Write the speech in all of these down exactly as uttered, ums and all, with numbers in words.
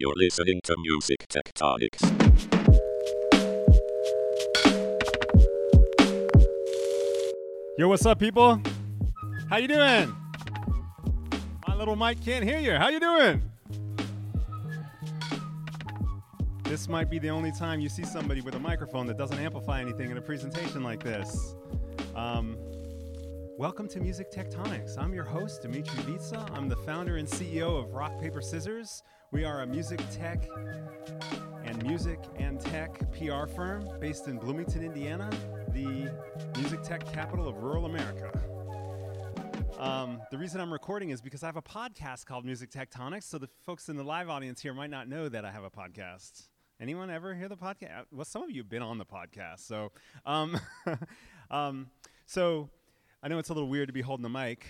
You're listening to Music Tectonics. Yo, what's up, people? How you doing? My little mic can't hear you. How you doing? This might be the only time you see somebody with a microphone that doesn't amplify anything in a presentation like this. Um, welcome to Music Tectonics. I'm your host, Dmitri Vietze. I'm the founder and C E O of Rock Paper Scissors. We are a music tech and music and tech P R firm based in Bloomington, Indiana, the music tech capital of rural America. Um, the reason I'm recording is because I have a podcast called Music Tectonics, so the folks in the live audience here might not know that I have a podcast. Anyone ever hear the podcast? Well, some of you have been on the podcast, so um, um, so I know it's a little weird to be holding the mic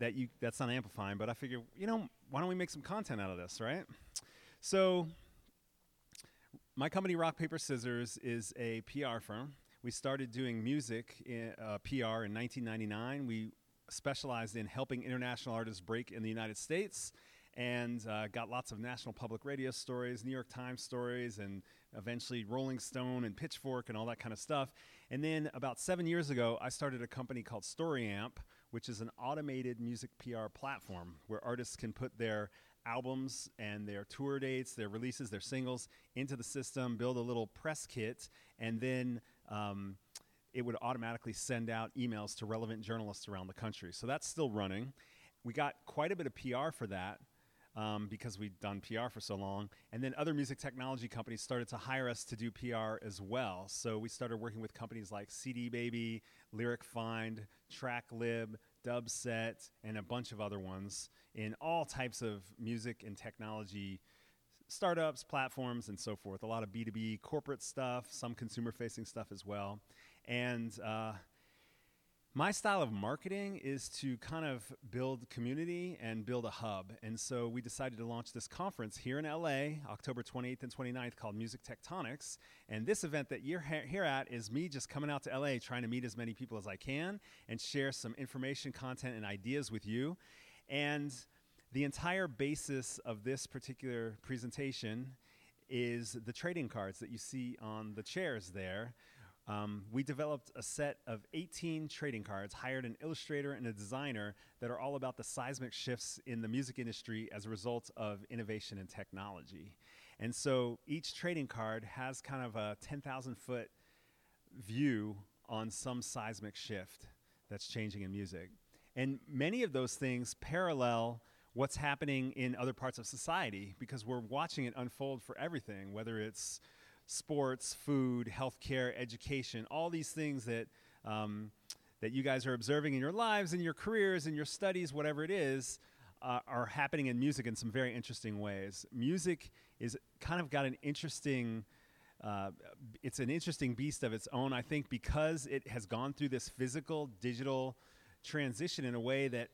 that you that's not amplifying, but I figure, you know, why don't we make some content out of this, right? So my company, Rock Paper Scissors, is a P R firm. We started doing music in, uh, P R in nineteen ninety-nine. We specialized in helping international artists break in the United States, and uh, got lots of national public radio stories, New York Times stories, and eventually Rolling Stone and Pitchfork and all that kind of stuff. And then about seven years ago, I started a company called StoryAmp, which is an automated music P R platform where artists can put their albums and their tour dates, their releases, their singles into the system, build a little press kit, and then um, it would automatically send out emails to relevant journalists around the country. So that's still running. We got quite a bit of P R for that, Um, because we'd done P R for so long. And then other music technology companies started to hire us to do P R as well. So we started working with companies like C D Baby, Lyric Find, Track Lib, Dubset, and a bunch of other ones in all types of music and technology startups, platforms, and so forth. A lot of B two B corporate stuff, some consumer-facing stuff as well. And uh, my style of marketing is to kind of build community and build a hub. And so we decided to launch this conference here in L A, October twenty-eighth and twenty-ninth, called Music Tectonics. And this event that you're ha- here at is me just coming out to L A, trying to meet as many people as I can and share some information, content, and ideas with you. And the entire basis of this particular presentation is the trading cards that you see on the chairs there. Um, we developed a set of eighteen trading cards, hired an illustrator and a designer that are all about the seismic shifts in the music industry as a result of innovation and technology. And so each trading card has kind of a ten thousand foot view on some seismic shift that's changing in music. And many of those things parallel what's happening in other parts of society, because we're watching it unfold for everything, whether it's sports, food, healthcare, education, all these things that um, that you guys are observing in your lives, in your careers, in your studies, whatever it is, uh, are happening in music in some very interesting ways. Music is kind of got an interesting, uh, it's an interesting beast of its own, I think, because it has gone through this physical, digital transition in a way that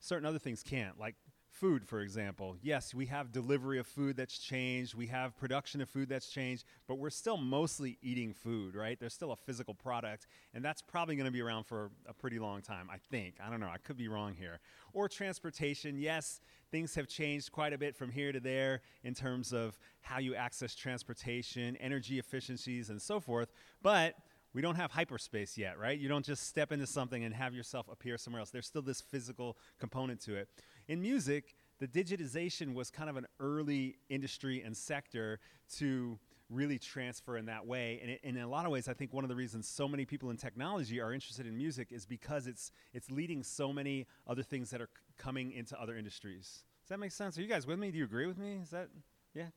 certain other things can't, like food, for example. Yes, we have delivery of food that's changed. We have production of food that's changed, but we're still mostly eating food, right? There's still a physical product, and that's probably going to be around for a pretty long time, I think. I don't know. I could be wrong here. Or transportation. Yes, things have changed quite a bit from here to there in terms of how you access transportation, energy efficiencies, and so forth, but we don't have hyperspace yet, right? You don't just step into something and have yourself appear somewhere else. There's still this physical component to it. In music, the digitization was kind of an early industry and sector to really transfer in that way. And, it, and in a lot of ways, I think one of the reasons so many people in technology are interested in music is because it's it's leading so many other things that are c- coming into other industries. Does that make sense? Are you guys with me? Do you agree with me? Is that, yeah?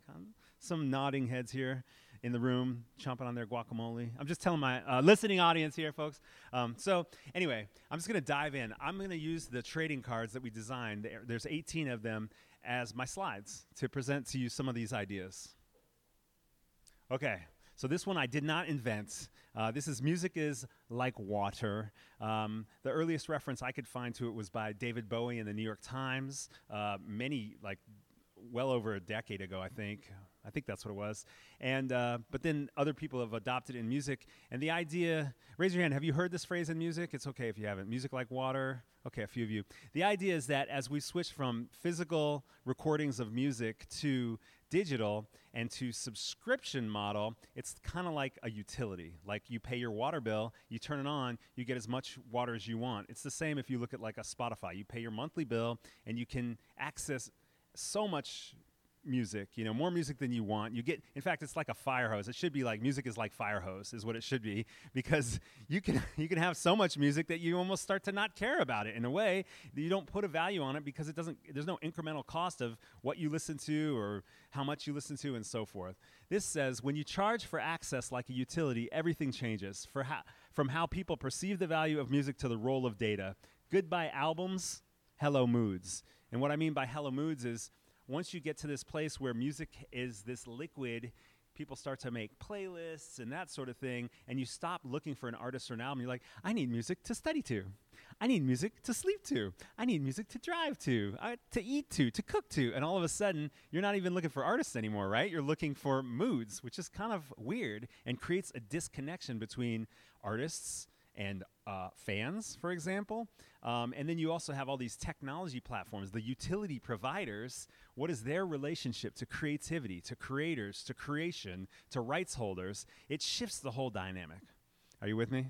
Some nodding heads here in the room, chomping on their guacamole. I'm just telling my uh, listening audience here, folks. Um, so anyway, I'm just gonna dive in. I'm gonna use the trading cards that we designed, there's eighteen of them, as my slides to present to you some of these ideas. Okay, so this one I did not invent. Uh, this is Music is Like Water. Um, the earliest reference I could find to it was by David Bowie in the New York Times, uh, many, like well over a decade ago, I think. I think that's what it was. And uh, but then other people have adopted it in music. And the idea, raise your hand, have you heard this phrase in music? It's okay if you haven't. Music like water. Okay, a few of you. The idea is that as we switch from physical recordings of music to digital, and to subscription model, it's kind of like a utility. Like you pay your water bill, you turn it on, you get as much water as you want. It's the same if you look at like a Spotify. You pay your monthly bill and you can access so much music, you know, more music than you want. You get, in fact, it's like a fire hose. It should be like music is like fire hose is what it should be, because you can you can have so much music that you almost start to not care about it in a way that you don't put a value on it, because it doesn't, there's no incremental cost of what you listen to or how much you listen to and so forth. This says when you charge for access like a utility, everything changes for how, from how people perceive the value of music to the role of data. Goodbye albums, hello moods. And what I mean by hello moods is once you get to this place where music is this liquid, people start to make playlists and that sort of thing, and you stop looking for an artist or an album. You're like, I need music to study to. I need music to sleep to. I need music to drive to, uh, to eat to, to cook to. And all of a sudden, you're not even looking for artists anymore, right? You're looking for moods, which is kind of weird and creates a disconnection between artists and uh, fans, for example. Um, and then you also have all these technology platforms, the utility providers. What is their relationship to creativity, to creators, to creation, to rights holders? It shifts the whole dynamic. Are you with me?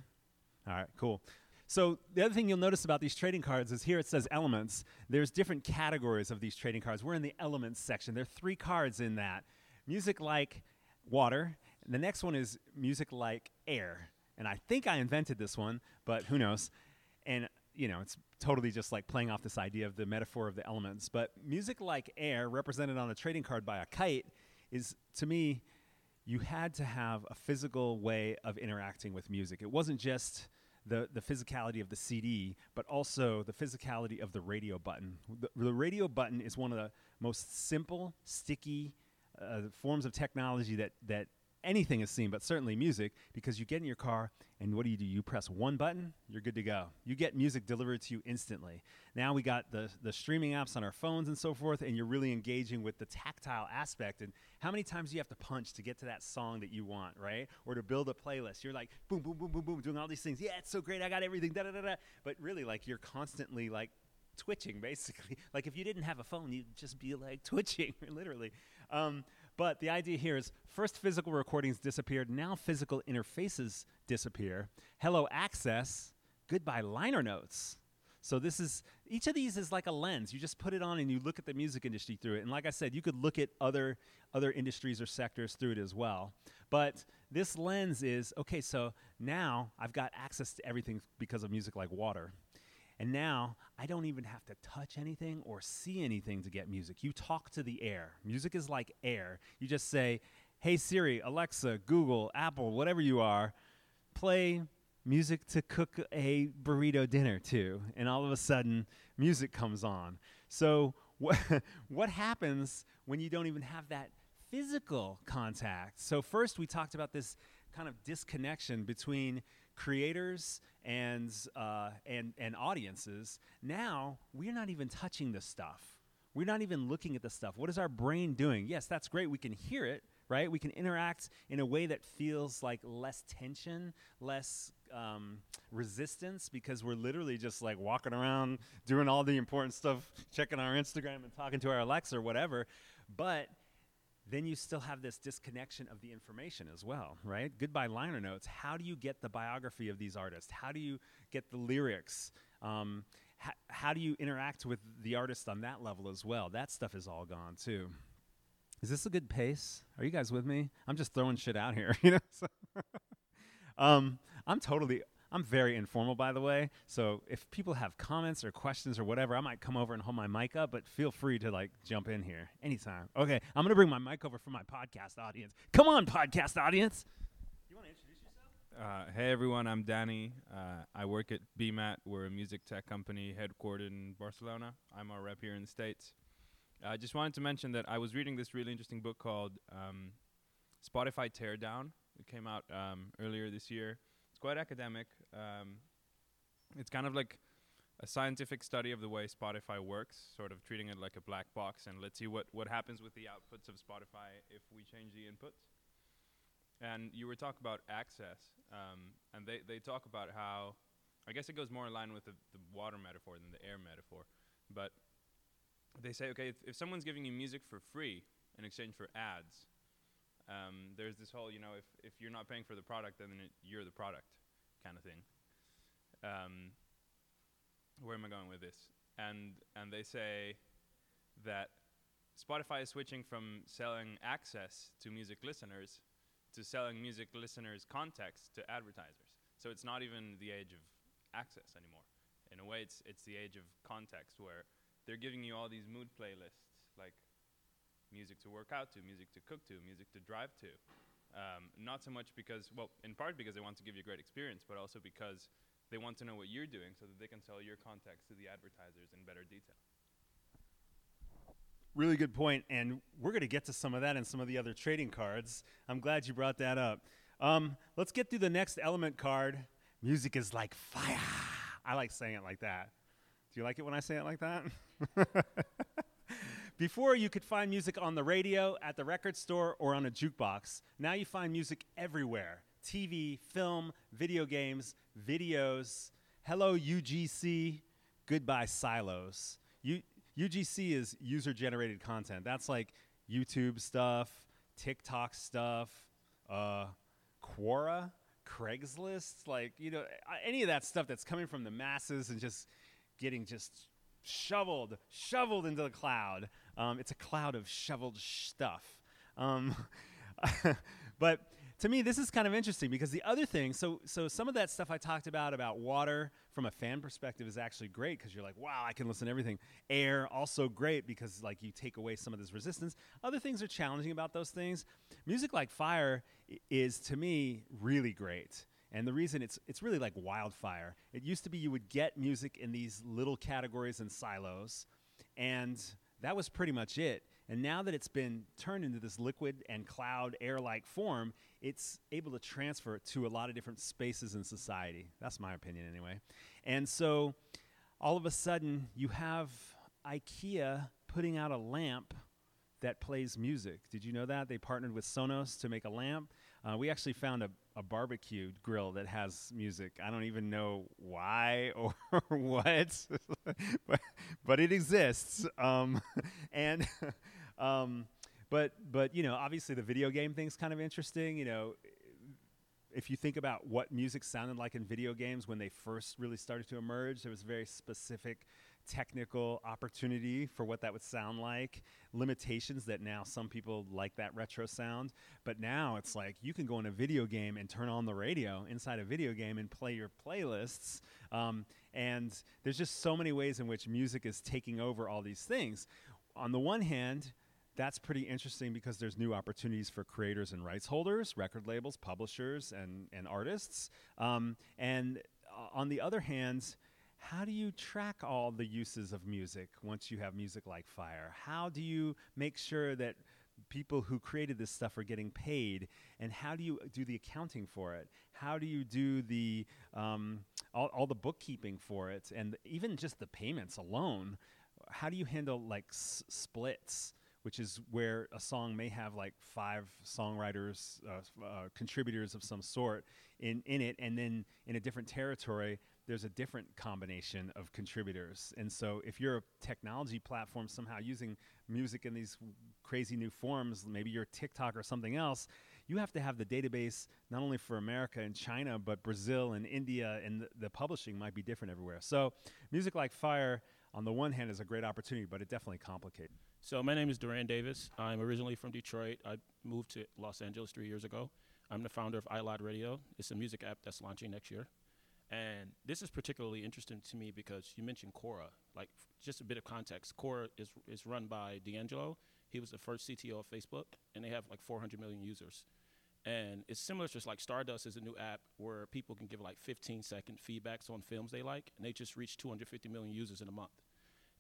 All right, cool. So the other thing you'll notice about these trading cards is here it says elements. There's different categories of these trading cards. We're in the elements section. There are three cards in that. Music like water. The next one is music like air. And I think I invented this one, but who knows? And, you know, it's totally just like playing off this idea of the metaphor of the elements. But music like air, represented on a trading card by a kite, is, to me, you had to have a physical way of interacting with music. It wasn't just the, the physicality of the C D, but also the physicality of the radio button. The, the radio button is one of the most simple, sticky uh, forms of technology that that. Anything is seen, but certainly music, because you get in your car, and what do you do? You press one button, you're good to go. You get music delivered to you instantly. Now we got the, the streaming apps on our phones and so forth, and you're really engaging with the tactile aspect, and how many times do you have to punch to get to that song that you want, right? Or to build a playlist. You're like, boom, boom, boom, boom, boom, doing all these things. Yeah, it's so great, I got everything, da-da-da-da. But really, like, you're constantly, like, twitching, basically. Like, if you didn't have a phone, you'd just be, like, twitching, literally. Um... But the idea here is first physical recordings disappeared, now physical interfaces disappear. Hello access, goodbye liner notes. So this is, each of these is like a lens. You just put it on and you look at the music industry through it. And like I said, you could look at other other industries or sectors through it as well. But this lens is, okay, so now I've got access to everything because of music like water. And now I don't even have to touch anything or see anything to get music. You talk to the air. Music is like air. You just say, hey, Siri, Alexa, Google, Apple, whatever you are, play music to cook a burrito dinner to. And all of a sudden, music comes on. So wh- what happens when you don't even have that physical contact? So first we talked about this kind of disconnection between creators and uh, and and audiences. Now we're not even touching the stuff. We're not even looking at the stuff. What is our brain doing? Yes, that's great. We can hear it, right? We can interact in a way that feels like less tension, less um, resistance, because we're literally just like walking around, doing all the important stuff, checking our Instagram and talking to our Alexa or whatever. But then you still have this disconnection of the information as well, right? Goodbye liner notes. How do you get the biography of these artists? How do you get the lyrics? Um, ha- how do you interact with the artist on that level as well? That stuff is all gone too. Is this a good pace? Are you guys with me? I'm just throwing shit out here, you know? So um, I'm totally, I'm very informal, by the way. So if people have comments or questions or whatever, I might come over and hold my mic up, but feel free to like jump in here anytime. Okay, I'm going to bring my mic over for my podcast audience. Come on, podcast audience. You want to introduce yourself? Uh, hey, everyone. I'm Danny. Uh, I work at B M A T. We're a music tech company headquartered in Barcelona. I'm our rep here in the States. I uh, just wanted to mention that I was reading this really interesting book called um, Spotify Teardown. It came out um, earlier this year. Quite academic. Um, it's kind of like a scientific study of the way Spotify works, sort of treating it like a black box, and let's see what, what happens with the outputs of Spotify if we change the inputs. And you were talking about access, um, and they, they talk about how, I guess it goes more in line with the, the water metaphor than the air metaphor, but they say, okay, if, if someone's giving you music for free, in exchange for ads. Um, there's this whole, you know, if, if you're not paying for the product, then it, you're the product kind of thing. Um, where am I going with this? And and they say that Spotify is switching from selling access to music listeners to selling music listeners' context to advertisers. So it's not even the age of access anymore. In a way, it's it's the age of context, where they're giving you all these mood playlists, like music to work out to, music to cook to, music to drive to. Um, not so much because, well, in part because they want to give you a great experience, but also because they want to know what you're doing so that they can sell your context to the advertisers in better detail. Really good point, and we're going to get to some of that and some of the other trading cards. I'm glad you brought that up. Um, let's get through the next element card. Music is like fire. I like saying it like that. Do you like it when I say it like that? Before, you could find music on the radio, at the record store, or on a jukebox. Now you find music everywhere. T V, film, video games, videos. Hello, U G C. Goodbye, silos. U- UGC is user-generated content. That's like YouTube stuff, TikTok stuff, uh, Quora, Craigslist, like, you know, any of that stuff that's coming from the masses and just getting just shoveled, shoveled into the cloud. Um, it's a cloud of shoveled stuff. Um, but to me, this is kind of interesting because the other thing, so so some of that stuff I talked about, about water from a fan perspective is actually great because you're like, wow, I can listen to everything. Air, also great because like you take away some of this resistance. Other things are challenging about those things. Music like fire is, to me, really great. And the reason it's it's really like wildfire. It used to be you would get music in these little categories and silos, and that was pretty much it. And now that it's been turned into this liquid and cloud air-like form, it's able to transfer it to a lot of different spaces in society. That's my opinion anyway. And so all of a sudden you have IKEA putting out a lamp that plays music. Did you know that? They partnered with Sonos to make a lamp. Uh, we actually found a, a barbecue grill that has music. I don't even know why or what, but, but it exists. Um, and, um, but, but, you know, obviously the video game thing's kind of interesting. You know, if you think about what music sounded like in video games when they first really started to emerge, there was very specific technical opportunity for what that would sound like, limitations that now some people like that retro sound, but now it's like you can go in a video game and turn on the radio inside a video game and play your playlists, um, and there's just so many ways in which music is taking over all these things. On the one hand, that's pretty interesting because there's new opportunities for creators and rights holders, record labels, publishers, and, and artists, um, and on the other hand, how do you track all the uses of music once you have music like fire? How do you make sure that people who created this stuff are getting paid? And how do you do the accounting for it? How do you do the um, all, all the bookkeeping for it? And even just the payments alone, how do you handle like s- splits? Which is where a song may have like five songwriters, uh, uh, contributors of some sort in, in it, and then in a different territory, there's a different combination of contributors. And so if you're a technology platform somehow using music in these crazy new forms, maybe you're TikTok or something else, you have to have the database not only for America and China, but Brazil and India, and the, the publishing might be different everywhere. So music like fire, on the one hand, is a great opportunity, but it definitely complicates. So my name is Duran Davis. I'm originally from Detroit. I moved to Los Angeles three years ago. I'm the founder of iLad Radio. It's a music app that's launching next year. And this is particularly interesting to me because you mentioned Quora. Like, just a bit of context, Quora is is run by D'Angelo. He was the first C T O of Facebook, and they have like four hundred million users. And it's similar to like Stardust is a new app where people can give like fifteen second feedbacks on films they like, and they just reached two hundred fifty million users in a month.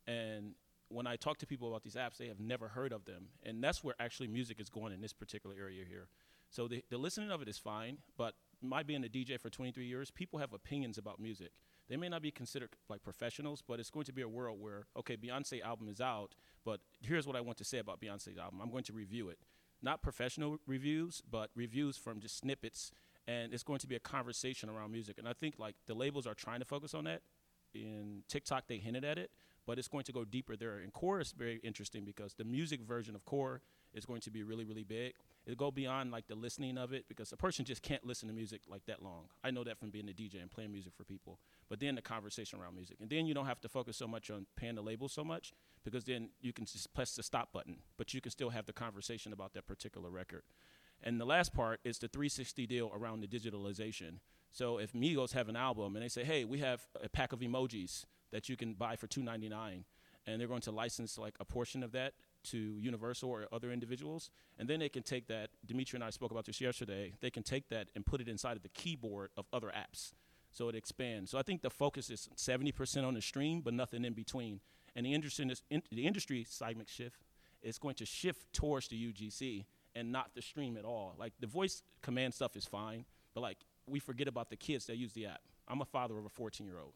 And when I talk to people about these apps, they have never heard of them. And that's where actually music is going in this particular area here. So the, the listening of it is fine, but my being a D J for twenty-three years, people have opinions about music. They may not be considered like professionals, but it's going to be a world where, okay, Beyonce album is out, but here's what I want to say about Beyonce's album. I'm going to review it. Not professional reviews, but reviews from just snippets. And it's going to be a conversation around music. And I think like the labels are trying to focus on that. In TikTok, they hinted at it, but it's going to go deeper there. And Core is very interesting because the music version of Core is going to be really, really big. It'll go beyond like the listening of it, because a person just can't listen to music like that long. I know that from being a D J and playing music for people, but then the conversation around music. And then you don't have to focus so much on paying the label so much, because then you can just press the stop button, but you can still have the conversation about that particular record. And the last part is the three sixty deal around the digitalization. So if Migos have an album and they say, hey, we have a pack of emojis that you can buy for two ninety-nine, and they're going to license like a portion of that to Universal or other individuals, and then they can take that, Dmitri and I spoke about this yesterday, they can take that and put it inside of the keyboard of other apps, so it expands. So I think the focus is seventy percent on the stream, but nothing in between. And the industry, is in, the industry seismic shift is going to shift towards the U G C and not the stream at all. Like the voice command stuff is fine, but like we forget about the kids that use the app. I'm a father of a fourteen-year-old,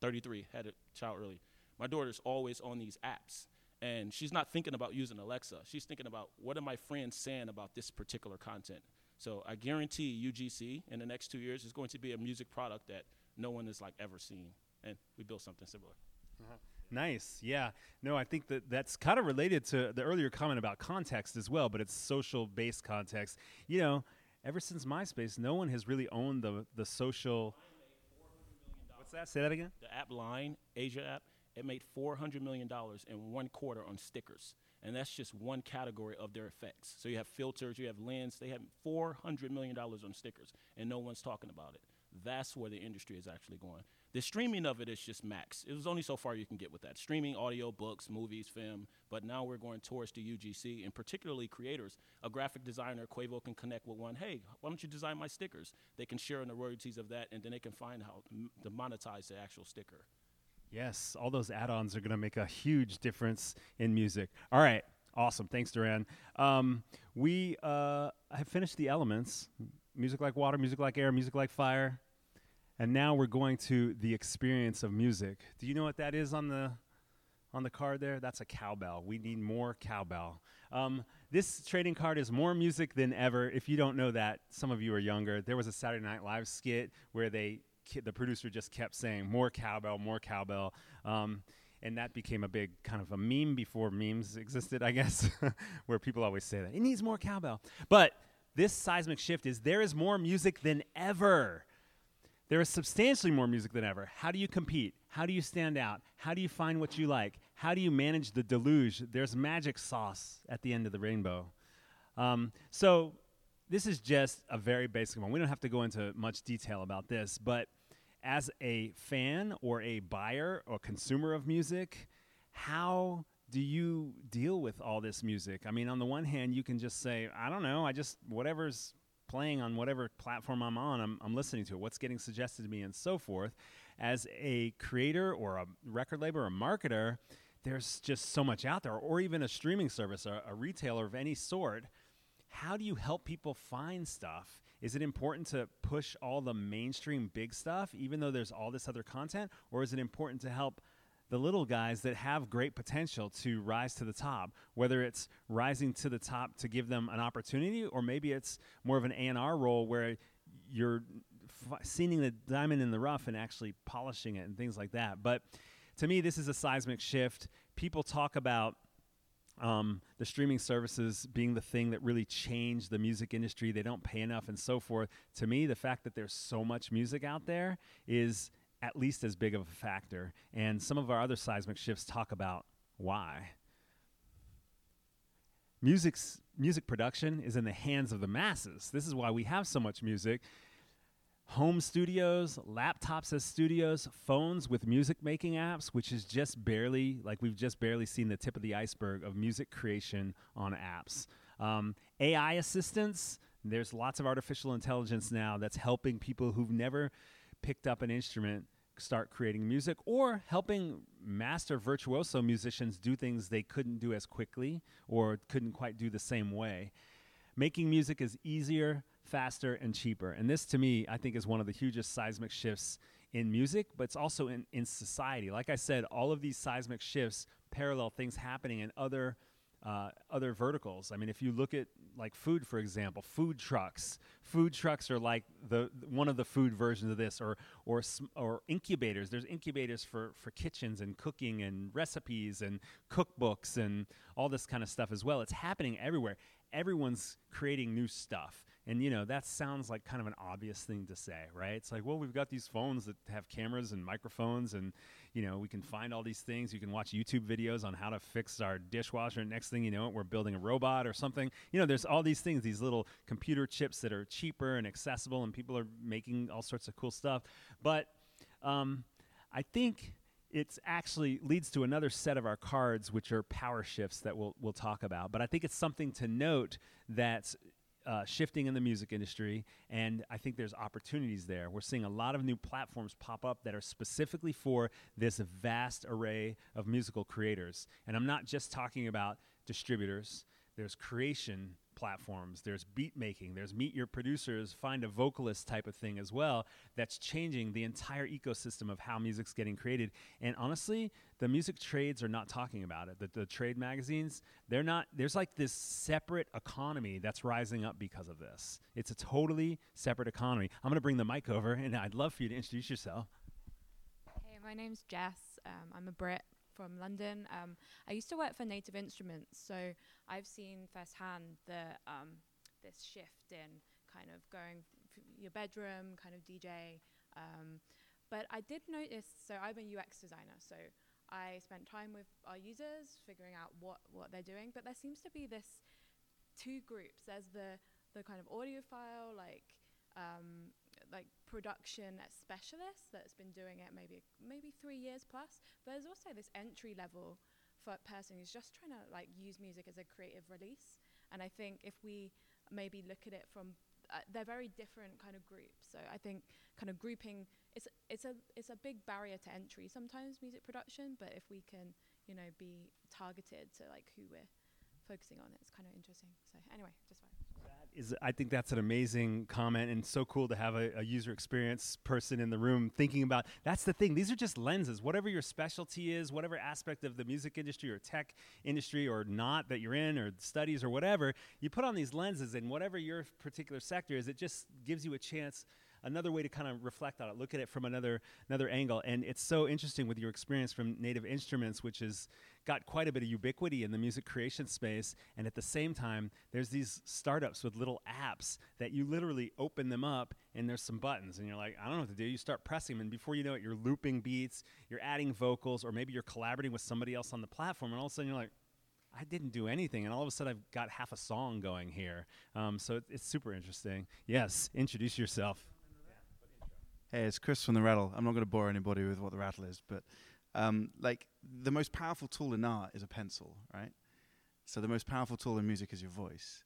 thirty-three, had a child early. My daughter's always on these apps, and she's not thinking about using Alexa. She's thinking about, what are my friends saying about this particular content? So I guarantee U G C in the next two years is going to be a music product that no one has like ever seen, and we built something similar. Uh-huh. Nice. Yeah. No, I think that that's kind of related to the earlier comment about context as well, but it's social-based context. You know, ever since MySpace, no one has really owned the the social. What's that? Say that again? The app line, Asia app, it made four hundred million dollars in one quarter on stickers. And that's just one category of their effects. So you have filters, you have lens. They have four hundred million dollars on stickers, and no one's talking about it. That's where the industry is actually going. The streaming of it is just max. It was only so far you can get with that. Streaming, audio, books, movies, film, but now we're going towards the U G C, and particularly creators. A graphic designer, Quavo, can connect with one. Hey, why don't you design my stickers? They can share in the royalties of that, and then they can find how m- to monetize the actual sticker. Yes, all those add-ons are going to make a huge difference in music. All right, awesome. Thanks, Duran. Um, we uh, have finished the elements. Music like water, music like air, music like fire. And now we're going to the experience of music. Do you know what that is on the on the card there? That's a cowbell. We need more cowbell. Um, this trading card is more music than ever. If you don't know that, some of you are younger. There was a Saturday Night Live skit where they the producer just kept saying, more cowbell, more cowbell. Um, and that became a big kind of a meme before memes existed, I guess, where people always say that. It needs more cowbell. But this seismic shift is there is more music than ever. There is substantially more music than ever. How do you compete? How do you stand out? How do you find what you like? How do you manage the deluge? There's magic sauce at the end of the rainbow. Um, so this is just a very basic one. We don't have to go into much detail about this, but as a fan or a buyer or consumer of music, how do you deal with all this music? I mean, on the one hand, you can just say, I don't know, I just, whatever's playing on whatever platform I'm on, I'm, I'm listening to it, what's getting suggested to me, and so forth. As a creator or a record label or a marketer, there's just so much out there, or even a streaming service or a retailer of any sort. How do you help people find stuff? Is it important to push all the mainstream big stuff, even though there's all this other content, or is it important to help the little guys that have great potential to rise to the top, whether it's rising to the top to give them an opportunity, or maybe it's more of an A and R role where you're f- seeing the diamond in the rough and actually polishing it and things like that. But to me, this is a seismic shift. People talk about um, the streaming services being the thing that really changed the music industry. They don't pay enough and so forth. To me, the fact that there's so much music out there is at least as big of a factor. And some of our other seismic shifts talk about why. Music's, music production is in the hands of the masses. This is why we have so much music. Home studios, laptops as studios, phones with music making apps, which is just barely, like we've just barely seen the tip of the iceberg of music creation on apps. Um, A I assistants, there's lots of artificial intelligence now that's helping people who've never picked up an instrument start creating music, or helping master virtuoso musicians do things they couldn't do as quickly or couldn't quite do the same way. Making music is easier, faster, and cheaper. And this, to me, I think is one of the hugest seismic shifts in music, but it's also in, in society. Like I said, all of these seismic shifts parallel things happening in other uh, other verticals. I mean, if you look at like food, for example, food trucks. Food trucks are like the one of the food versions of this, or or or incubators. There's incubators for, for kitchens and cooking and recipes and cookbooks and all this kind of stuff as well. It's happening everywhere. Everyone's creating new stuff. And, you know, that sounds like kind of an obvious thing to say, right? It's like, well, we've got these phones that have cameras and microphones and, you know, we can find all these things. You can watch YouTube videos on how to fix our dishwasher. And next thing you know, we're building a robot or something. You know, there's all these things, these little computer chips that are cheaper and accessible, and people are making all sorts of cool stuff. But um, I think it's actually leads to another set of our cards, which are power shifts that we'll we'll talk about. But I think it's something to note that's uh, shifting in the music industry, and I think there's opportunities there. We're seeing a lot of new platforms pop up that are specifically for this vast array of musical creators. And I'm not just talking about distributors. There's creation platforms, there's beat making, there's meet your producers, find a vocalist type of thing as well, that's changing the entire ecosystem of how music's getting created. And honestly, the music trades are not talking about it. The, the trade magazines, they're not, there's like this separate economy that's rising up because of this. It's a totally separate economy. I'm going to bring the mic over, and I'd love for you to introduce yourself. Hey, my name's Jess. Um, I'm a Brit from London. Um, I used to work for Native Instruments, so I've seen firsthand the um, this shift in kind of going f- your bedroom, kind of D J. Um, but I did notice, so I'm a U X designer, so I spent time with our users figuring out what, what they're doing, but there seems to be this two groups. There's the, the kind of audiophile, like um, like production specialist that's been doing it maybe maybe three years plus, but there's also this entry level for a person who's just trying to like use music as a creative release. And I think if we maybe look at it from uh, they're very different kind of groups, so I think kind of grouping it's it's a it's a big barrier to entry sometimes, music production, but if we can, you know, be targeted to like who we're focusing on, it's kind of interesting. So anyway, just fine. That is, I think that's an amazing comment, and so cool to have a, a user experience person in the room thinking about, that's the thing, these are just lenses. Whatever your specialty is, whatever aspect of the music industry or tech industry or not that you're in or studies or whatever, you put on these lenses, and whatever your particular sector is, it just gives you a chance, another way to kind of reflect on it, look at it from another another angle. And it's so interesting with your experience from Native Instruments, which has got quite a bit of ubiquity in the music creation space. And at the same time, there's these startups with little apps that you literally open them up, and there's some buttons, and you're like, I don't know what to do. You start pressing them, and before you know it, you're looping beats, you're adding vocals, or maybe you're collaborating with somebody else on the platform, and all of a sudden you're like, I didn't do anything, and all of a sudden I've got half a song going here. Um, so it, it's super interesting. Yes, introduce yourself. Hey, it's Chris from The Rattle. I'm not going to bore anybody with what The Rattle is, but um, like the most powerful tool in art is a pencil, right? So the most powerful tool in music is your voice.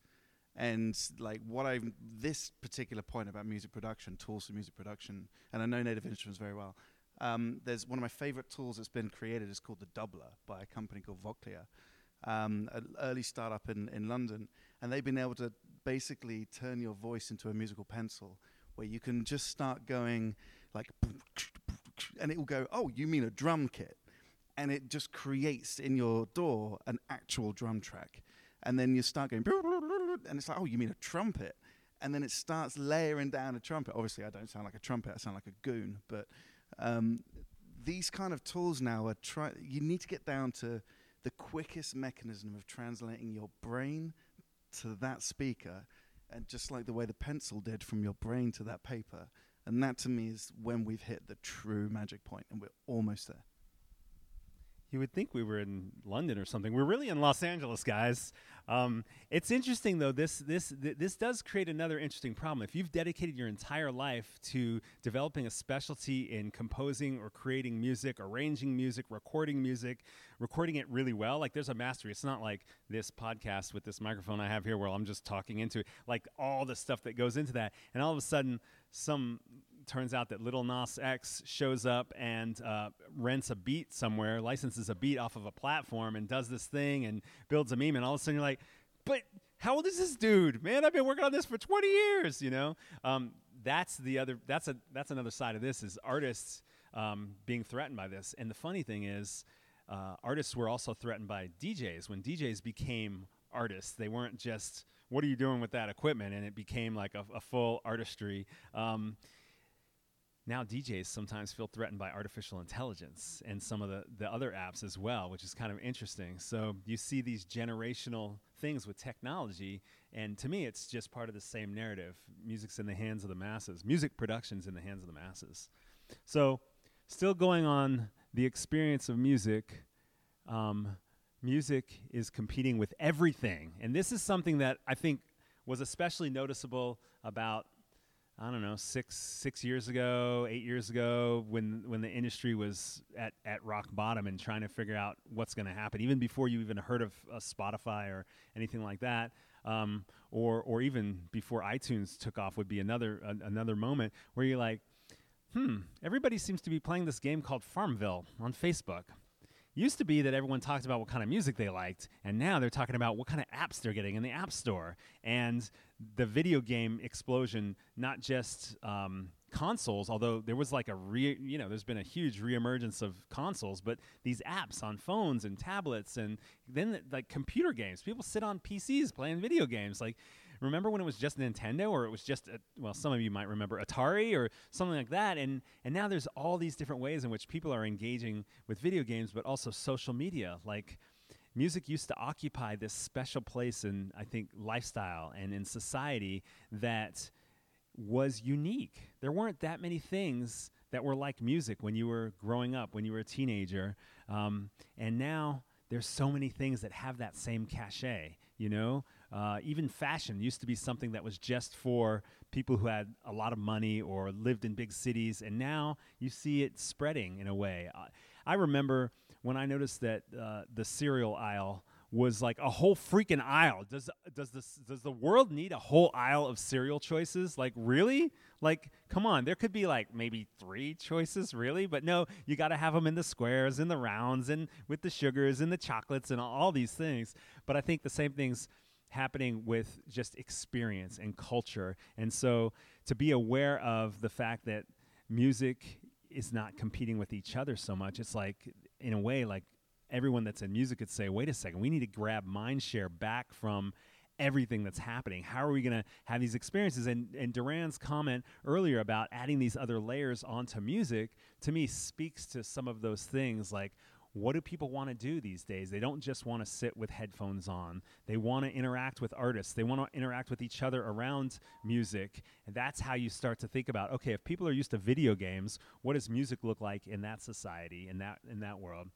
And like what I this particular point about music production, tools for music production, and I know Native Instruments very well. Um, there's one of my favorite tools that's been created is called the Doubler by a company called Voclia, um, an early startup in, in London, and they've been able to basically turn your voice into a musical pencil, where you can just start going like, and it will go, oh, you mean a drum kit? And it just creates in your D A W an actual drum track. And then you start going, and it's like, oh, you mean a trumpet? And then it starts layering down a trumpet. Obviously, I don't sound like a trumpet, I sound like a goon. But um, these kind of tools now are try. You need to get down to the quickest mechanism of translating your brain to that speaker, and just like the way the pencil did from your brain to that paper. And that to me is when we've hit the true magic point, and we're almost there. You would think we were in London or something. We're really in Los Angeles, guys. Um, it's interesting, though. This this th- this does create another interesting problem. If you've dedicated your entire life to developing a specialty in composing or creating music, arranging music, recording music, recording it really well, like there's a mastery. It's not like this podcast with this microphone I have here where I'm just talking into it, like all the stuff that goes into that. And all of a sudden, some... turns out that Lil Nas X shows up and uh, rents a beat somewhere, licenses a beat off of a platform, and does this thing and builds a meme, and all of a sudden you're like, but how old is this dude? Man, I've been working on this for twenty years, you know? Um, that's the other, that's a that's another side of this, is artists um, being threatened by this. And the funny thing is, uh, artists were also threatened by D Js. When D Js became artists, they weren't just, what are you doing with that equipment? And it became like a, a full artistry. Um, now D Js sometimes feel threatened by artificial intelligence and some of the, the other apps as well, which is kind of interesting. So you see these generational things with technology, and to me it's just part of the same narrative. Music's in the hands of the masses. Music production's in the hands of the masses. So still going on the experience of music, um, music is competing with everything. And this is something that I think was especially noticeable about, I don't know, six six years ago, eight years ago, when when the industry was at, at rock bottom and trying to figure out what's going to happen, even before you even heard of uh, Spotify or anything like that, um, or or even before iTunes took off would be another uh, another moment where you're like, hmm, everybody seems to be playing this game called Farmville on Facebook. Used to be that everyone talked about what kind of music they liked, and now they're talking about what kind of apps they're getting in the App Store. And the video game explosion, not just um, consoles, although there was like a, re- you know, there's been a huge reemergence of consoles, but these apps on phones and tablets, and then the, like computer games. People sit on P Cs playing video games. Like, remember when it was just Nintendo, or it was just, a, well, some of you might remember Atari or something like that. And and now there's all these different ways in which people are engaging with video games, but also social media. Like, music used to occupy this special place in, I think, lifestyle and in society that was unique. There weren't that many things that were like music when you were growing up, when you were a teenager. Um, and now there's so many things that have that same cachet, you know? Uh, even fashion used to be something that was just for people who had a lot of money or lived in big cities, and now you see it spreading in a way. Uh, I remember when I noticed that uh, the cereal aisle was like a whole freaking aisle. Does does this does the world need a whole aisle of cereal choices? Like, really? Like, come on. There could be like maybe three choices, really? But no, you got to have them in the squares and the rounds and with the sugars and the chocolates and all these things. But I think the same things happening with just experience and culture. And so to be aware of the fact that music is not competing with each other so much, it's like, in a way, like everyone that's in music could say, wait a second, we need to grab mind share back from everything that's happening. How are we going to have these experiences? And, and Duran's comment earlier about adding these other layers onto music, to me, speaks to some of those things. Like, what do people want to do these days? They don't just want to sit with headphones on. They want to interact with artists. They want to interact with each other around music. And that's how you start to think about, okay, if people are used to video games, what does music look like in that society, in that in that world?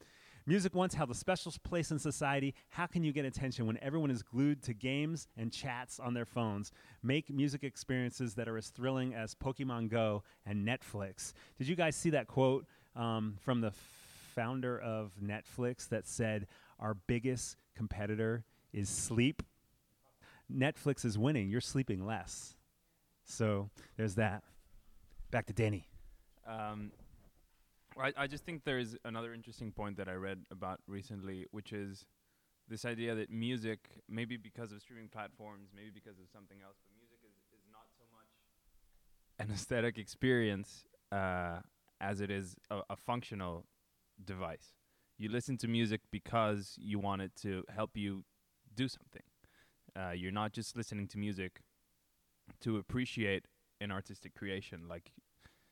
Music once held a special place in society. How can you get attention when everyone is glued to games and chats on their phones? Make music experiences that are as thrilling as Pokemon Go and Netflix. Did you guys see that quote um, from the founder of Netflix that said, our biggest competitor is sleep? Netflix is winning. You're sleeping less. So there's that. Back to Danny. Um, I, I just think there is another interesting point that I read about recently, which is this idea that music, maybe because of streaming platforms, maybe because of something else, but music is, is not so much an aesthetic experience uh, as it is a, a functional device. You listen to music because you want it to help you do something. Uh, you're not just listening to music to appreciate an artistic creation. Like,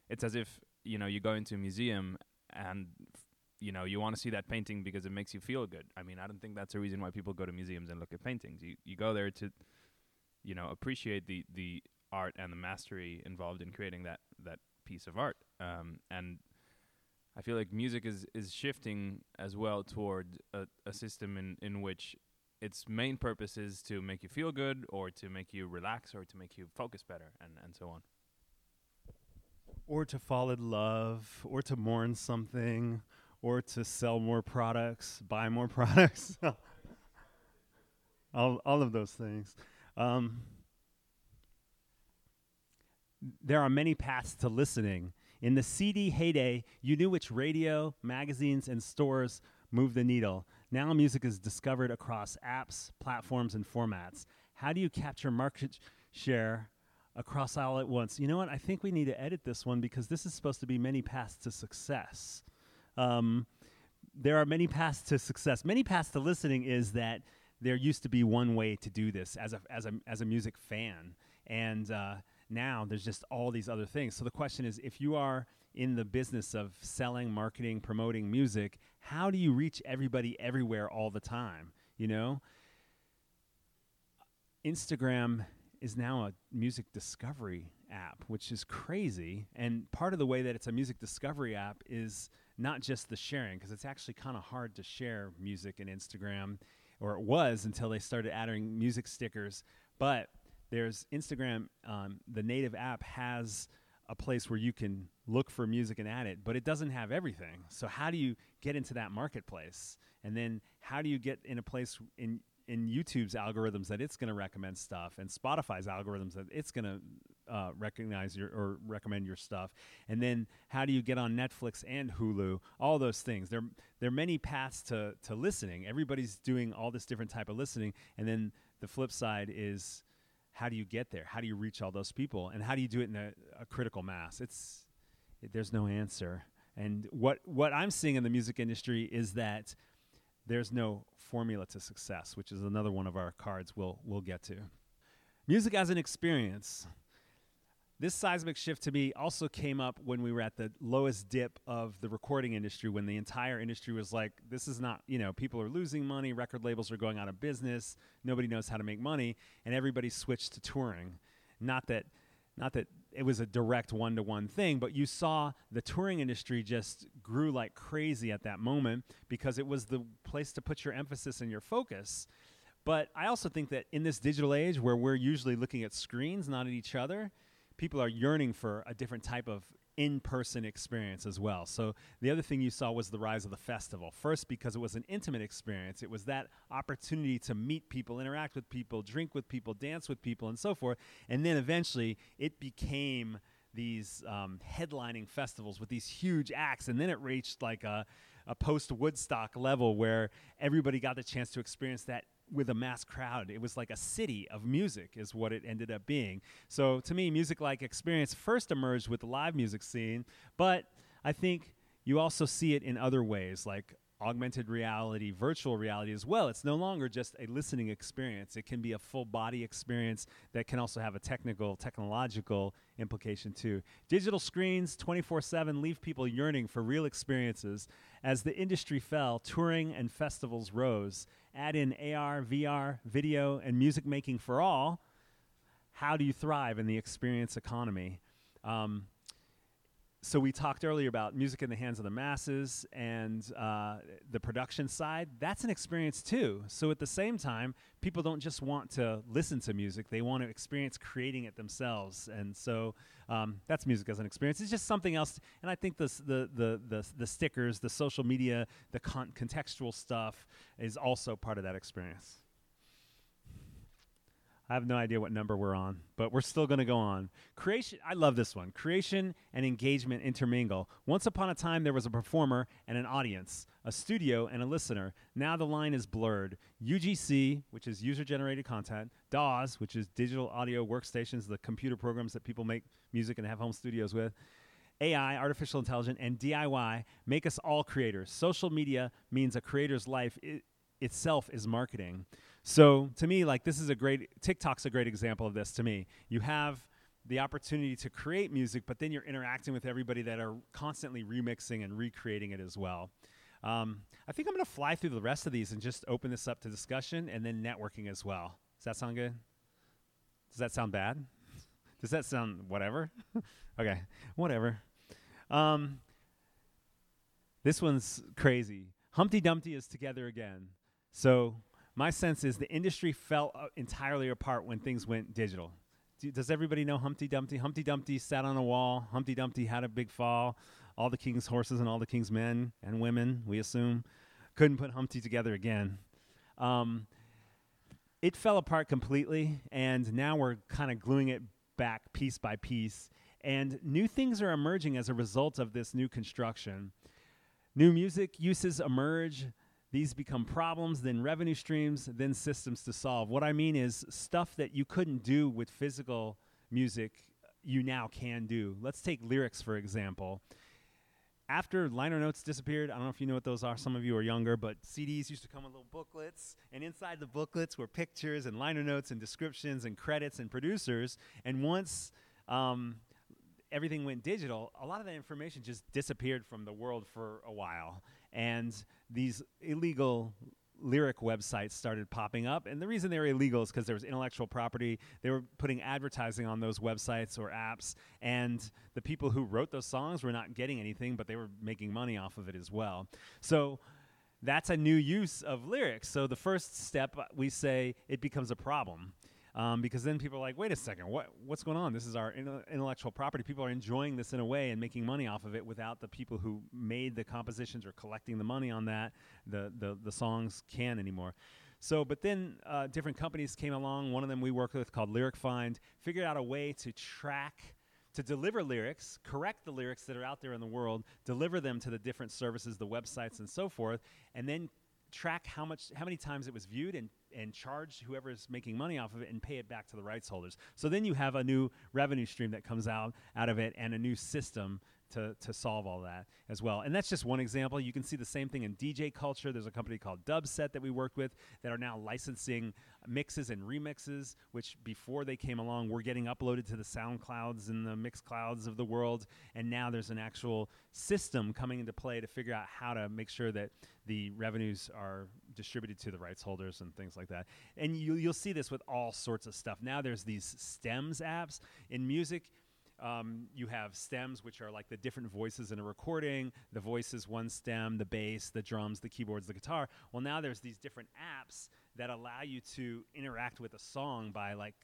it's as if, you know, you go into a museum and, f- you know, you want to see that painting because it makes you feel good. I mean, I don't think that's a reason why people go to museums and look at paintings. You you go there to, you know, appreciate the, the art and the mastery involved in creating that, that piece of art. Um, and I feel like music is, is shifting as well toward a, a system in, in which its main purpose is to make you feel good or to make you relax or to make you focus better and, and so on. Or to fall in love, or to mourn something, or to sell more products, buy more products. all all of those things. Um, there are many paths to listening. In the C D heyday, you knew which radio, magazines, and stores moved the needle. Now music is discovered across apps, platforms, and formats. How do you capture market share across all at once? You know what? I think we need to edit this one because this is supposed to be many paths to success. Um, there are many paths to success. Many paths to listening is that there used to be one way to do this as a as a as a music fan, and uh, now there's just all these other things. So the question is, if you are in the business of selling, marketing, promoting music, how do you reach everybody everywhere all the time? You know, Instagram is now a music discovery app, which is crazy. And part of the way that it's a music discovery app is not just the sharing, because it's actually kind of hard to share music in Instagram, or it was until they started adding music stickers. But there's Instagram, um, the native app has a place where you can look for music and add it, but it doesn't have everything. So how do you get into that marketplace? And then how do you get in a place in in YouTube's algorithms that it's going to recommend stuff, and Spotify's algorithms that it's going to uh, recognize your or recommend your stuff? And then how do you get on Netflix and Hulu? All those things. There there are many paths to to listening. Everybody's doing all this different type of listening. And then the flip side is, how do you get there? How do you reach all those people? And how do you do it in a, a critical mass? It's it, there's no answer. And what what I'm seeing in the music industry is that there's no formula to success, which is another one of our cards we'll we'll get to. Music as an experience. This seismic shift to me also came up when we were at the lowest dip of the recording industry, when the entire industry was like, this is not, you know, people are losing money, record labels are going out of business, nobody knows how to make money, and everybody switched to touring. Not that, not that it was a direct one-to-one thing, but you saw the touring industry just grew like crazy at that moment because it was the place to put your emphasis and your focus. But I also think that in this digital age where we're usually looking at screens, not at each other, people are yearning for a different type of in-person experience as well. So the other thing you saw was the rise of the festival. First, because it was an intimate experience. It was that opportunity to meet people, interact with people, drink with people, dance with people, and so forth. And then eventually it became these um, headlining festivals with these huge acts. And then it reached like a, a post-Woodstock level where everybody got the chance to experience that with a mass crowd. It was like a city of music is what it ended up being. So to me, music-like experience first emerged with the live music scene, but I think you also see it in other ways, like augmented reality, virtual reality as well. It's no longer just a listening experience. It can be a full body experience that can also have a technical, technological implication too. Digital screens twenty-four seven leave people yearning for real experiences. As the industry fell, touring and festivals rose. Add in A R, V R, video, and music making for all. How do you thrive in the experience economy? Um, So we talked earlier about music in the hands of the masses and uh, the production side. That's an experience too. So at the same time, people don't just want to listen to music. They want to experience creating it themselves. And so um, that's music as an experience. It's just something else. And I think this, the, the, the, the stickers, the social media, the con- contextual stuff is also part of that experience. I have no idea what number we're on, but we're still going to go on. Creation, I love this one. Creation and engagement intermingle. Once upon a time, there was a performer and an audience, a studio and a listener. Now the line is blurred. U G C, which is user-generated content, D A Ws, which is digital audio workstations, the computer programs that people make music and have home studios with, A I, artificial intelligence, and D I Y make us all creators. Social media means a creator's life I- itself is marketing. So to me, like this is a great, TikTok's a great example of this to me. You have the opportunity to create music, but then you're interacting with everybody that are constantly remixing and recreating it as well. Um, I think I'm going to fly through the rest of these and just open this up to discussion and then networking as well. Does that sound good? Does that sound bad? Does that sound whatever? Okay, whatever. Um, this one's crazy. Humpty Dumpty is together again. So my sense is the industry fell uh, entirely apart when things went digital. Do, does everybody know Humpty Dumpty? Humpty Dumpty sat on a wall. Humpty Dumpty had a big fall. All the king's horses and all the king's men and women, we assume, couldn't put Humpty together again. Um, it fell apart completely, and now we're kind of gluing it back piece by piece. And new things are emerging as a result of this new construction. New music uses emerge. These become problems, then revenue streams, then systems to solve. What I mean is stuff that you couldn't do with physical music, you now can do. Let's take lyrics, for example. after liner notes disappeared, I don't know if you know what those are, some of you are younger, but C Ds used to come in little booklets, and inside the booklets were pictures and liner notes and descriptions and credits and producers, and once um, everything went digital, a lot of that information just disappeared from the world for a while, and these illegal lyric websites started popping up, and the reason they were illegal is because there was intellectual property. They were putting advertising on those websites or apps, and the people who wrote those songs were not getting anything, but they were making money off of it as well. So that's a new use of lyrics. So the first step, we say, it becomes a problem. Um, because then people are like, wait a second, what what's going on? This is our intellectual property. People are enjoying this in a way and making money off of it without the people who made the compositions or collecting the money on that, the the, the songs can anymore. So, but then uh, different companies came along. One of them we worked with called Lyric Find, figured out a way to track, to deliver lyrics, correct the lyrics that are out there in the world, deliver them to the different services, the websites and so forth, and then track how much, how many times it was viewed and and charge whoever is making money off of it and pay it back to the rights holders. So then you have a new revenue stream that comes out, out of it, and a new system to, to solve all that as well. And that's just one example. You can see the same thing in D J culture. There's a company called Dubset that we worked with that are now licensing mixes and remixes, which before they came along were getting uploaded to the SoundClouds and the MixClouds of the world. And now there's an actual system coming into play to figure out how to make sure that the revenues are distributed to the rights holders and things like that. And you, you'll see this with all sorts of stuff. Now there's these stems apps in music. Um, you have stems, which are like the different voices in a recording. The voice is one stem, the bass, the drums, the keyboards, the guitar. Well, now there's these different apps that allow you to interact with a song by like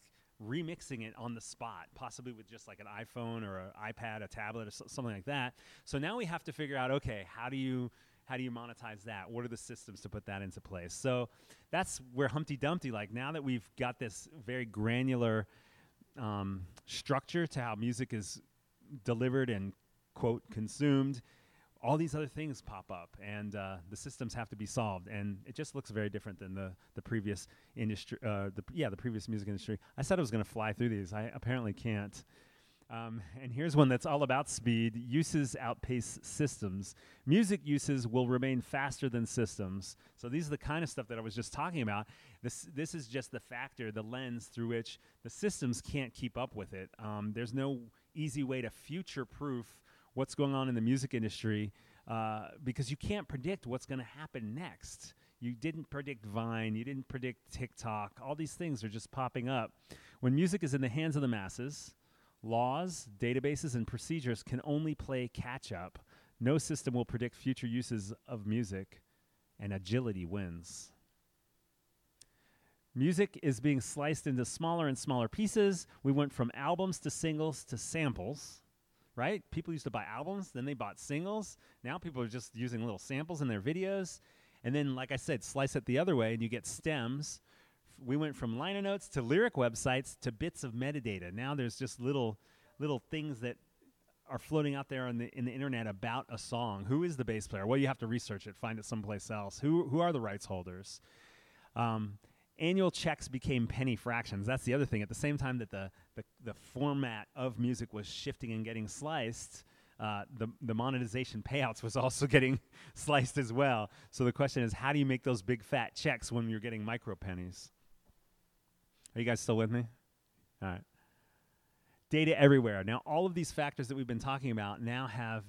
remixing it on the spot, possibly with just like an iPhone or an iPad, a tablet, or so- something like that. So now we have to figure out, okay, how do you how do you monetize that? What are the systems to put that into place? So that's where Humpty Dumpty, like now that we've got this very granular Um, structure to how music is delivered and, quote, consumed, all these other things pop up, and uh, the systems have to be solved, and it just looks very different than the the previous industry. Uh, the yeah, the previous music industry. I said I was going to fly through these. I apparently can't. Um, and here's one that's all about speed. Uses outpace systems. Music uses will remain faster than systems. So these are the kind of stuff that I was just talking about. This this is just the factor, the lens through which the systems can't keep up with it. Um, there's no easy way to future-proof what's going on in the music industry uh, because you can't predict what's going to happen next. You didn't predict Vine. You didn't predict TikTok. All these things are just popping up. When music is in the hands of the masses, laws, databases, and procedures can only play catch-up. No system will predict future uses of music, and agility wins. Music is being sliced into smaller and smaller pieces. We went from albums to singles to samples, right? People used to buy albums, then they bought singles. Now people are just using little samples in their videos. And then, like I said, slice it the other way, and you get stems. We went from liner notes to lyric websites to bits of metadata. Now there's just little little things that are floating out there on the in the internet about a song. Who is the bass player? Well, you have to research it, find it someplace else. Who who are the rights holders? Um, annual checks became penny fractions. That's the other thing. At the same time that the the, the format of music was shifting and getting sliced, Uh, the the monetization payouts was also getting sliced as well. So the question is, how do you make those big fat checks when you're getting micro pennies? Are you guys still with me? All right. Data everywhere. Now, all of these factors that we've been talking about now have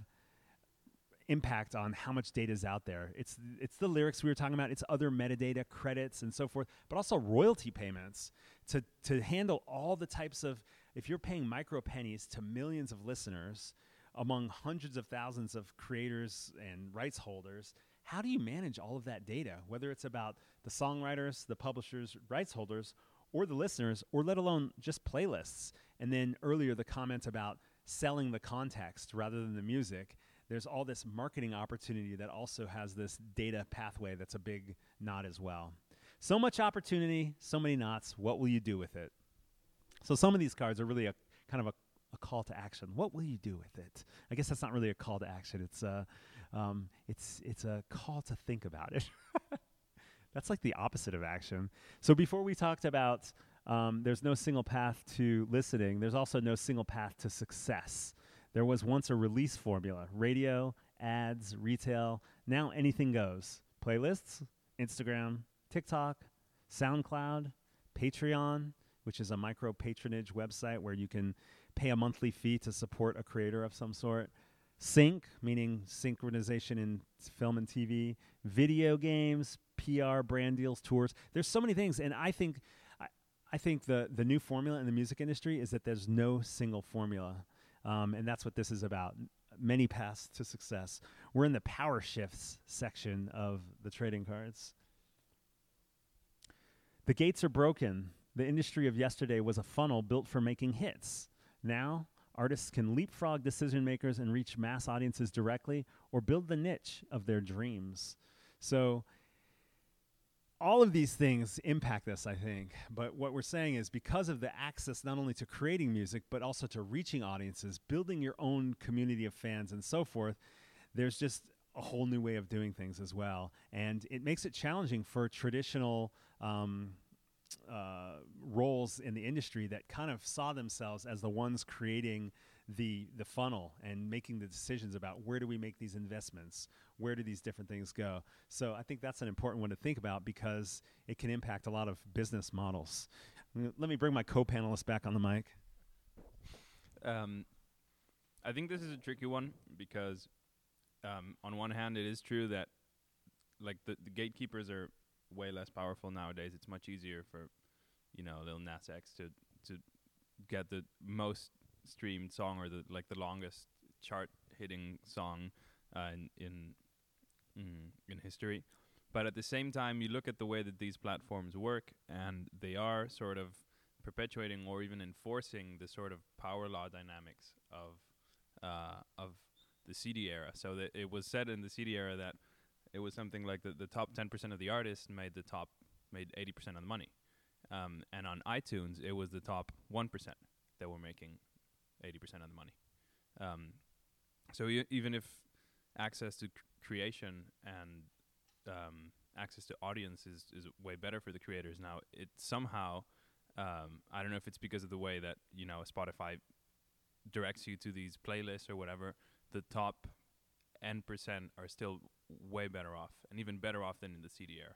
impact on how much data is out there. It's it's the lyrics we were talking about. It's other metadata, credits, and so forth, but also royalty payments to to handle all the types of, if you're paying micro pennies to millions of listeners among hundreds of thousands of creators and rights holders, how do you manage all of that data, whether it's about the songwriters, the publishers, rights holders, or the listeners, or let alone just playlists? And then earlier, the comment about selling the context rather than the music. There's all this marketing opportunity that also has this data pathway that's a big knot as well. So much opportunity, so many knots. What will you do with it? So some of these cards are really a kind of a, a call to action. What will you do with it? I guess that's not really a call to action. It's a, um, it's, it's a call to think about it. That's like the opposite of action. So before we talked about um, there's no single path to listening, there's also no single path to success. There was once a release formula, radio, ads, retail. Now anything goes. Playlists, Instagram, TikTok, SoundCloud, Patreon, which is a micro patronage website where you can pay a monthly fee to support a creator of some sort. Sync, meaning synchronization in film and T V, video games, P R, brand deals, tours. There's so many things, and I think I, I think the, the new formula in the music industry is that there's no single formula, um, and that's what this is about. Many paths to success. We're in the power shifts section of the trading cards. The gates are broken. The industry of yesterday was a funnel built for making hits. Now, artists can leapfrog decision makers and reach mass audiences directly or build the niche of their dreams. So all of these things impact us, I think. But what we're saying is because of the access not only to creating music, but also to reaching audiences, building your own community of fans and so forth, there's just a whole new way of doing things as well. And it makes it challenging for traditional um, Uh, roles in the industry that kind of saw themselves as the ones creating the the funnel and making the decisions about where do we make these investments, where do these different things go. So I think that's an important one to think about because it can impact a lot of business models. Let me bring my co-panelist back on the mic. Um, I think this is a tricky one because um, on one hand it is true that like the, the gatekeepers are way less powerful nowadays. It's much easier for, you know, Lil Nas X to to get the most streamed song or the like the longest chart hitting song uh, in in mm, in history. But at the same time, you look at the way that these platforms work, and they are sort of perpetuating or even enforcing the sort of power law dynamics of uh, of the C D era. So that it was said in the C D era that it was something like the, the top ten percent of the artists made the top made eighty percent of the money. Um, and on iTunes, it was the top one percent that were making eighty percent of the money. Um, so y- even if access to c- creation and um, access to audience is, is way better for the creators now, it somehow, um, I don't know if it's because of the way that, you know, Spotify directs you to these playlists or whatever, the top N percent are still way better off, and even better off than in the C D era.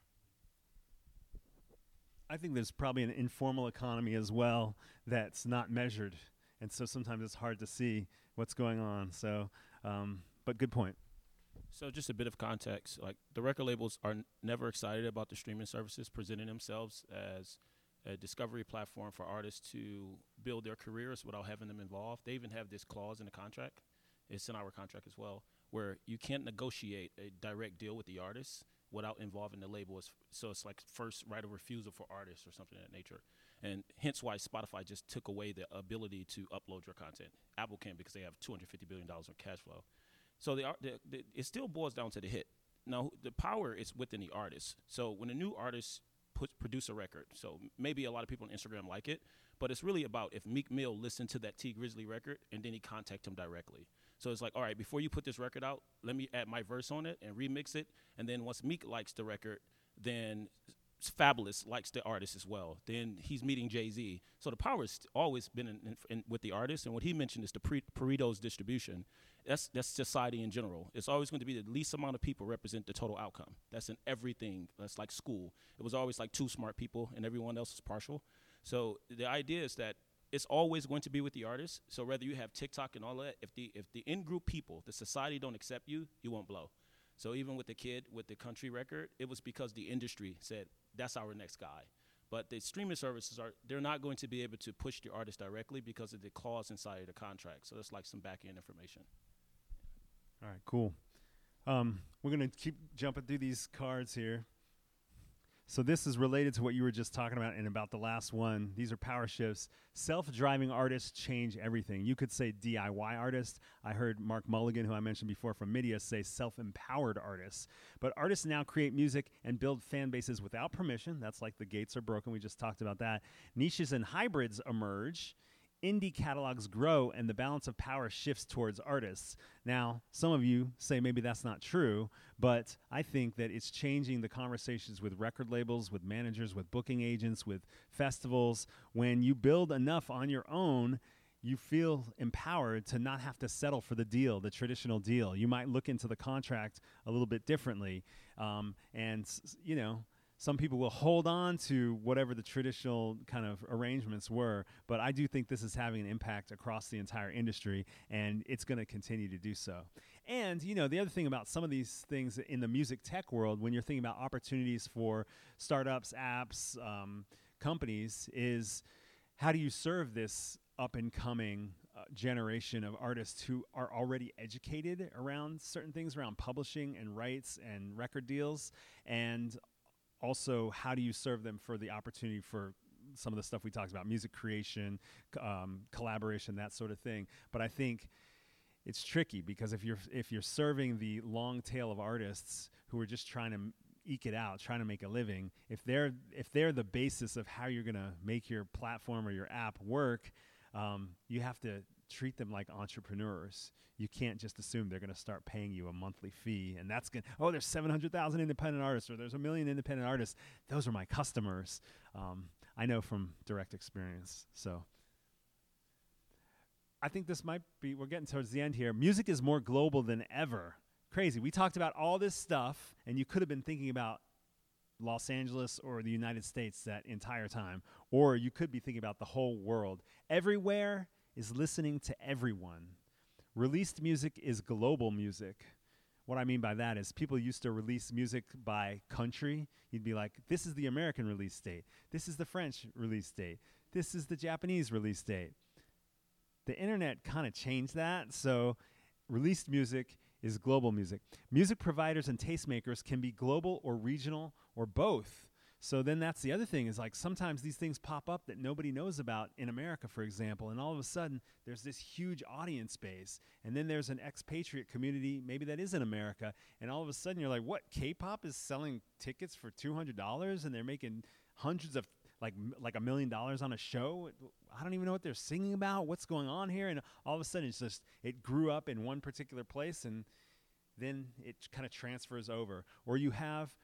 I think there's probably an informal economy as well that's not measured, and so sometimes it's hard to see what's going on. So, um, but good point. So just a bit of context, like the record labels are n- never excited about the streaming services presenting themselves as a discovery platform for artists to build their careers without having them involved. They even have this clause in the contract. It's in our contract as well, where you can't negotiate a direct deal with the artist without involving the label. It's f- so it's like first right of refusal for artists or something of that nature. And hence why Spotify just took away the ability to upload your content. Apple can because they have two hundred fifty billion dollars in cash flow. So the, ar- the, the it still boils down to the hit. Now, the power is within the artist. So when a new artist puts produce a record, so maybe a lot of people on Instagram like it, but it's really about if Meek Mill listened to that T Grizzly record and then he contact him directly. So it's like, all right, before you put this record out, let me add my verse on it and remix it. And then once Meek likes the record, then Fabulous likes the artist as well. Then he's meeting Jay-Z. So the power's always been in, in, in with the artist. And what he mentioned is the pre- Pareto's distribution. That's that's society in general. It's always going to be the least amount of people represent the total outcome. That's in everything. That's like school. It was always like two smart people and everyone else is partial. So the idea is that it's always going to be with the artist. So whether you have TikTok and all that, if the if the in-group people, the society don't accept you, you won't blow. So even with the kid with the country record, it was because the industry said, that's our next guy. But the streaming services, are they're not going to be able to push the artist directly because of the clause inside of the contract. So that's like some back-end information. All right, cool. Um, we're going to keep jumping through these cards here. So this is related to what you were just talking about and about the last one. These are power shifts. Self-driving artists change everything. You could say D I Y artists. I heard Mark Mulligan, who I mentioned before from Media, say self-empowered artists. But artists now create music and build fan bases without permission. That's like the gates are broken. We just talked about that. Niches and hybrids emerge. Indie catalogs grow, and the balance of power shifts towards artists. Now, some of you say maybe that's not true, but I think that it's changing the conversations with record labels, with managers, with booking agents, with festivals. When you build enough on your own, you feel empowered to not have to settle for the deal, the traditional deal. You might look into the contract a little bit differently. Um, and, you know, some people will hold on to whatever the traditional kind of arrangements were. But I do think this is having an impact across the entire industry, and it's going to continue to do so. And, you know, the other thing about some of these things in the music tech world, when you're thinking about opportunities for startups, apps, um, companies, is how do you serve this up-and-coming uh, generation of artists who are already educated around certain things, around publishing and rights and record deals, and also how do you serve them for the opportunity for some of the stuff we talked about, music creation, um, collaboration, that sort of thing. But I think it's tricky because if you're if you're serving the long tail of artists who are just trying to m- eke it out, trying to make a living, if they're if they're the basis of how you're gonna make your platform or your app work, Um, you have to treat them like entrepreneurs. You can't just assume they're going to start paying you a monthly fee, and that's going to, oh, there's seven hundred thousand independent artists, or there's a million independent artists. Those are my customers. Um, I know from direct experience. So I think this might be, we're getting towards the end here. Music is more global than ever. Crazy. We talked about all this stuff, and you could have been thinking about Los Angeles or the United States that entire time, or you could be thinking about the whole world. Everywhere is listening to everyone. Released music is global music. What I mean by that is people used to release music by country. You'd be like, this is the American release date. This is the French release date. This is the Japanese release date. The internet kind of changed that, so released music is global music. Music providers and tastemakers can be global or regional or both. So then that's the other thing is like sometimes these things pop up that nobody knows about in America, for example, and all of a sudden there's this huge audience base, and then there's an expatriate community maybe that is in America, and all of a sudden you're like, what, K-pop is selling tickets for two hundred dollars and they're making hundreds of like like a million dollars on a show? I don't even know what they're singing about. What's going on here? And all of a sudden, it's just it grew up in one particular place, and then it kind of transfers over. Or you have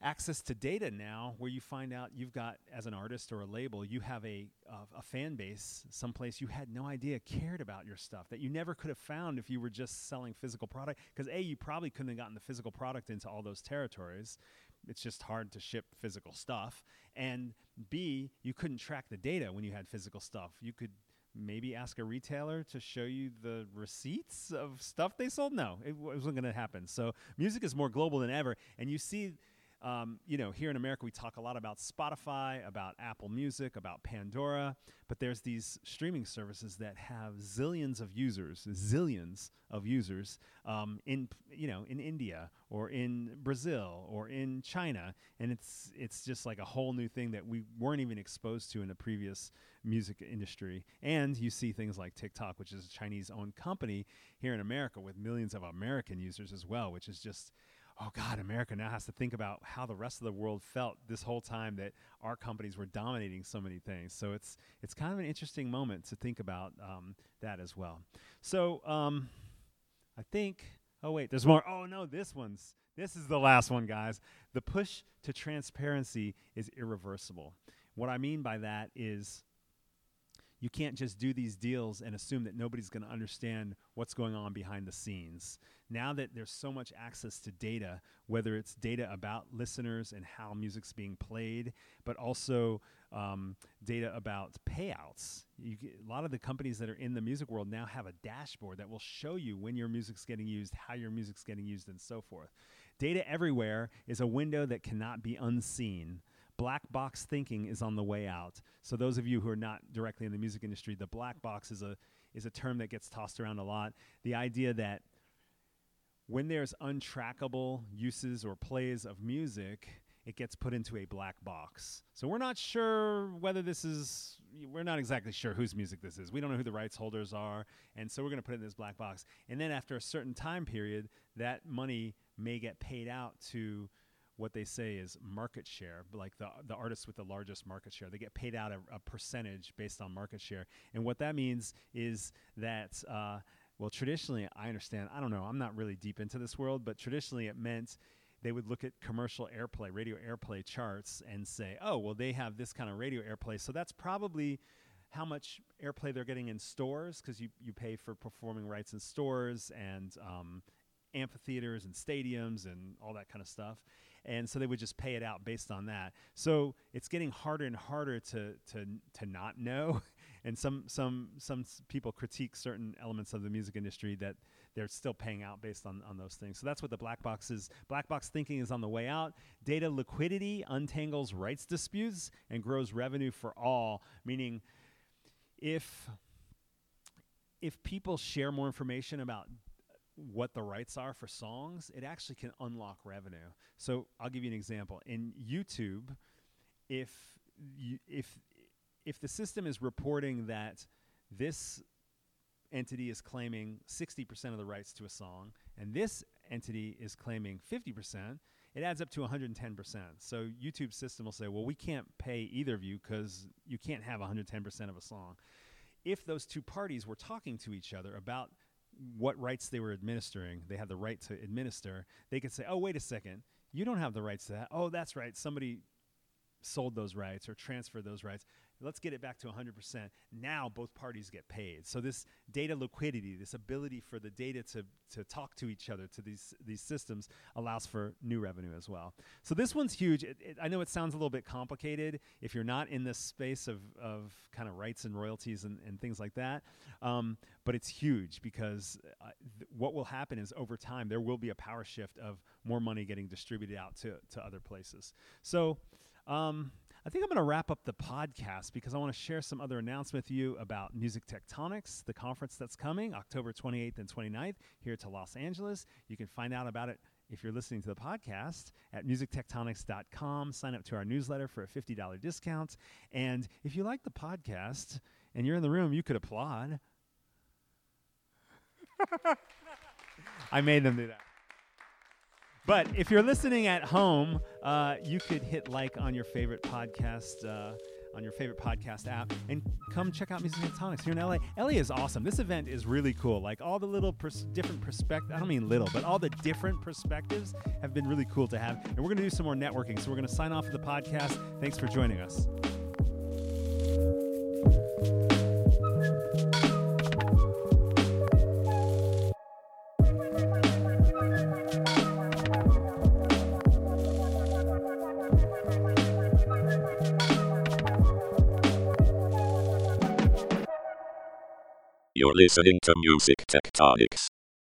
access to data now, where you find out you've got, as an artist or a label, you have a uh, a fan base someplace you had no idea cared about your stuff, that you never could have found if you were just selling physical product. Because A, you probably couldn't have gotten the physical product into all those territories. It's just hard to ship physical stuff. And B, you couldn't track the data when you had physical stuff. You could maybe ask a retailer to show you the receipts of stuff they sold. No, it, w- it wasn't going to happen. So music is more global than ever. And you see, um, you know, here in America, we talk a lot about Spotify, about Apple Music, about Pandora. But there's these streaming services that have zillions of users, zillions of users um, in, you know, in India or in Brazil or in China. And it's it's just like a whole new thing that we weren't even exposed to in the previous music industry. And you see things like TikTok, which is a Chinese-owned company here in America with millions of American users as well, which is just, oh, God, America now has to think about how the rest of the world felt this whole time that our companies were dominating so many things. So it's it's kind of an interesting moment to think about um, that as well. So um, I think, oh, wait, there's more. Oh, no, this one's, this is the last one, guys. The push to transparency is irreversible. What I mean by that is you can't just do these deals and assume that nobody's going to understand what's going on behind the scenes. Now that there's so much access to data, whether it's data about listeners and how music's being played, but also um, data about payouts. You get a lot of the companies that are in the music world now have a dashboard that will show you when your music's getting used, how your music's getting used, and so forth. Data everywhere is a window that cannot be unseen. Black box thinking is on the way out. So those of you who are not directly in the music industry, the black box is a is a term that gets tossed around a lot. The idea that when there's untrackable uses or plays of music, it gets put into a black box. So we're not sure whether this is, we're not exactly sure whose music this is. We don't know who the rights holders are, and so we're going to put it in this black box. And then after a certain time period, that money may get paid out to what they say is market share, like the the artists with the largest market share. They get paid out a, a percentage based on market share. And what that means is that, uh, well, traditionally, I understand, I don't know, I'm not really deep into this world, but traditionally it meant they would look at commercial airplay, radio airplay charts and say, oh, well, they have this kind of radio airplay, so that's probably how much airplay they're getting in stores, because you, you pay for performing rights in stores and um, amphitheaters and stadiums and all that kind of stuff. And so they would just pay it out based on that. So it's getting harder and harder to to to not know. And some some some people critique certain elements of the music industry that they're still paying out based on, on those things. So that's what the black box is. Black box thinking is on the way out. Data liquidity untangles rights disputes and grows revenue for all, meaning if if people share more information about what the rights are for songs, it actually can unlock revenue. So I'll give you an example. In YouTube, if you, if if the system is reporting that this entity is claiming sixty percent of the rights to a song and this entity is claiming fifty percent, it adds up to one hundred ten percent. So YouTube's system will say, well, we can't pay either of you because you can't have one hundred ten percent of a song. If those two parties were talking to each other about what rights they were administering, they had the right to administer, they could say, oh, wait a second, you don't have the rights to that. Oh, that's right, somebody sold those rights or transferred those rights. Let's get it back to one hundred percent. Now both parties get paid. So this data liquidity, this ability for the data to to talk to each other, to these these systems, allows for new revenue as well. So this one's huge. It, it, I know it sounds a little bit complicated if you're not in this space of, of kind of rights and royalties and, and things like that, um, but it's huge because uh, th- what will happen is over time there will be a power shift of more money getting distributed out to, to other places. So um, I think I'm going to wrap up the podcast because I want to share some other announcement with you about Music Tectonics, the conference that's coming October twenty-eighth and twenty-ninth here to Los Angeles. You can find out about it if you're listening to the podcast at music tectonics dot com. Sign up to our newsletter for a fifty dollars discount. And if you like the podcast and you're in the room, you could applaud. I made them do that. But if you're listening at home, uh, you could hit like on your favorite podcast, uh, on your favorite podcast app, and come check out Music Tectonics here in L A. L A is awesome. This event is really cool. Like all the little pers- different perspectives, I don't mean little, but all the different perspectives have been really cool to have. And we're going to do some more networking. So we're going to sign off of the podcast. Thanks for joining us. You're listening to Music Tectonics.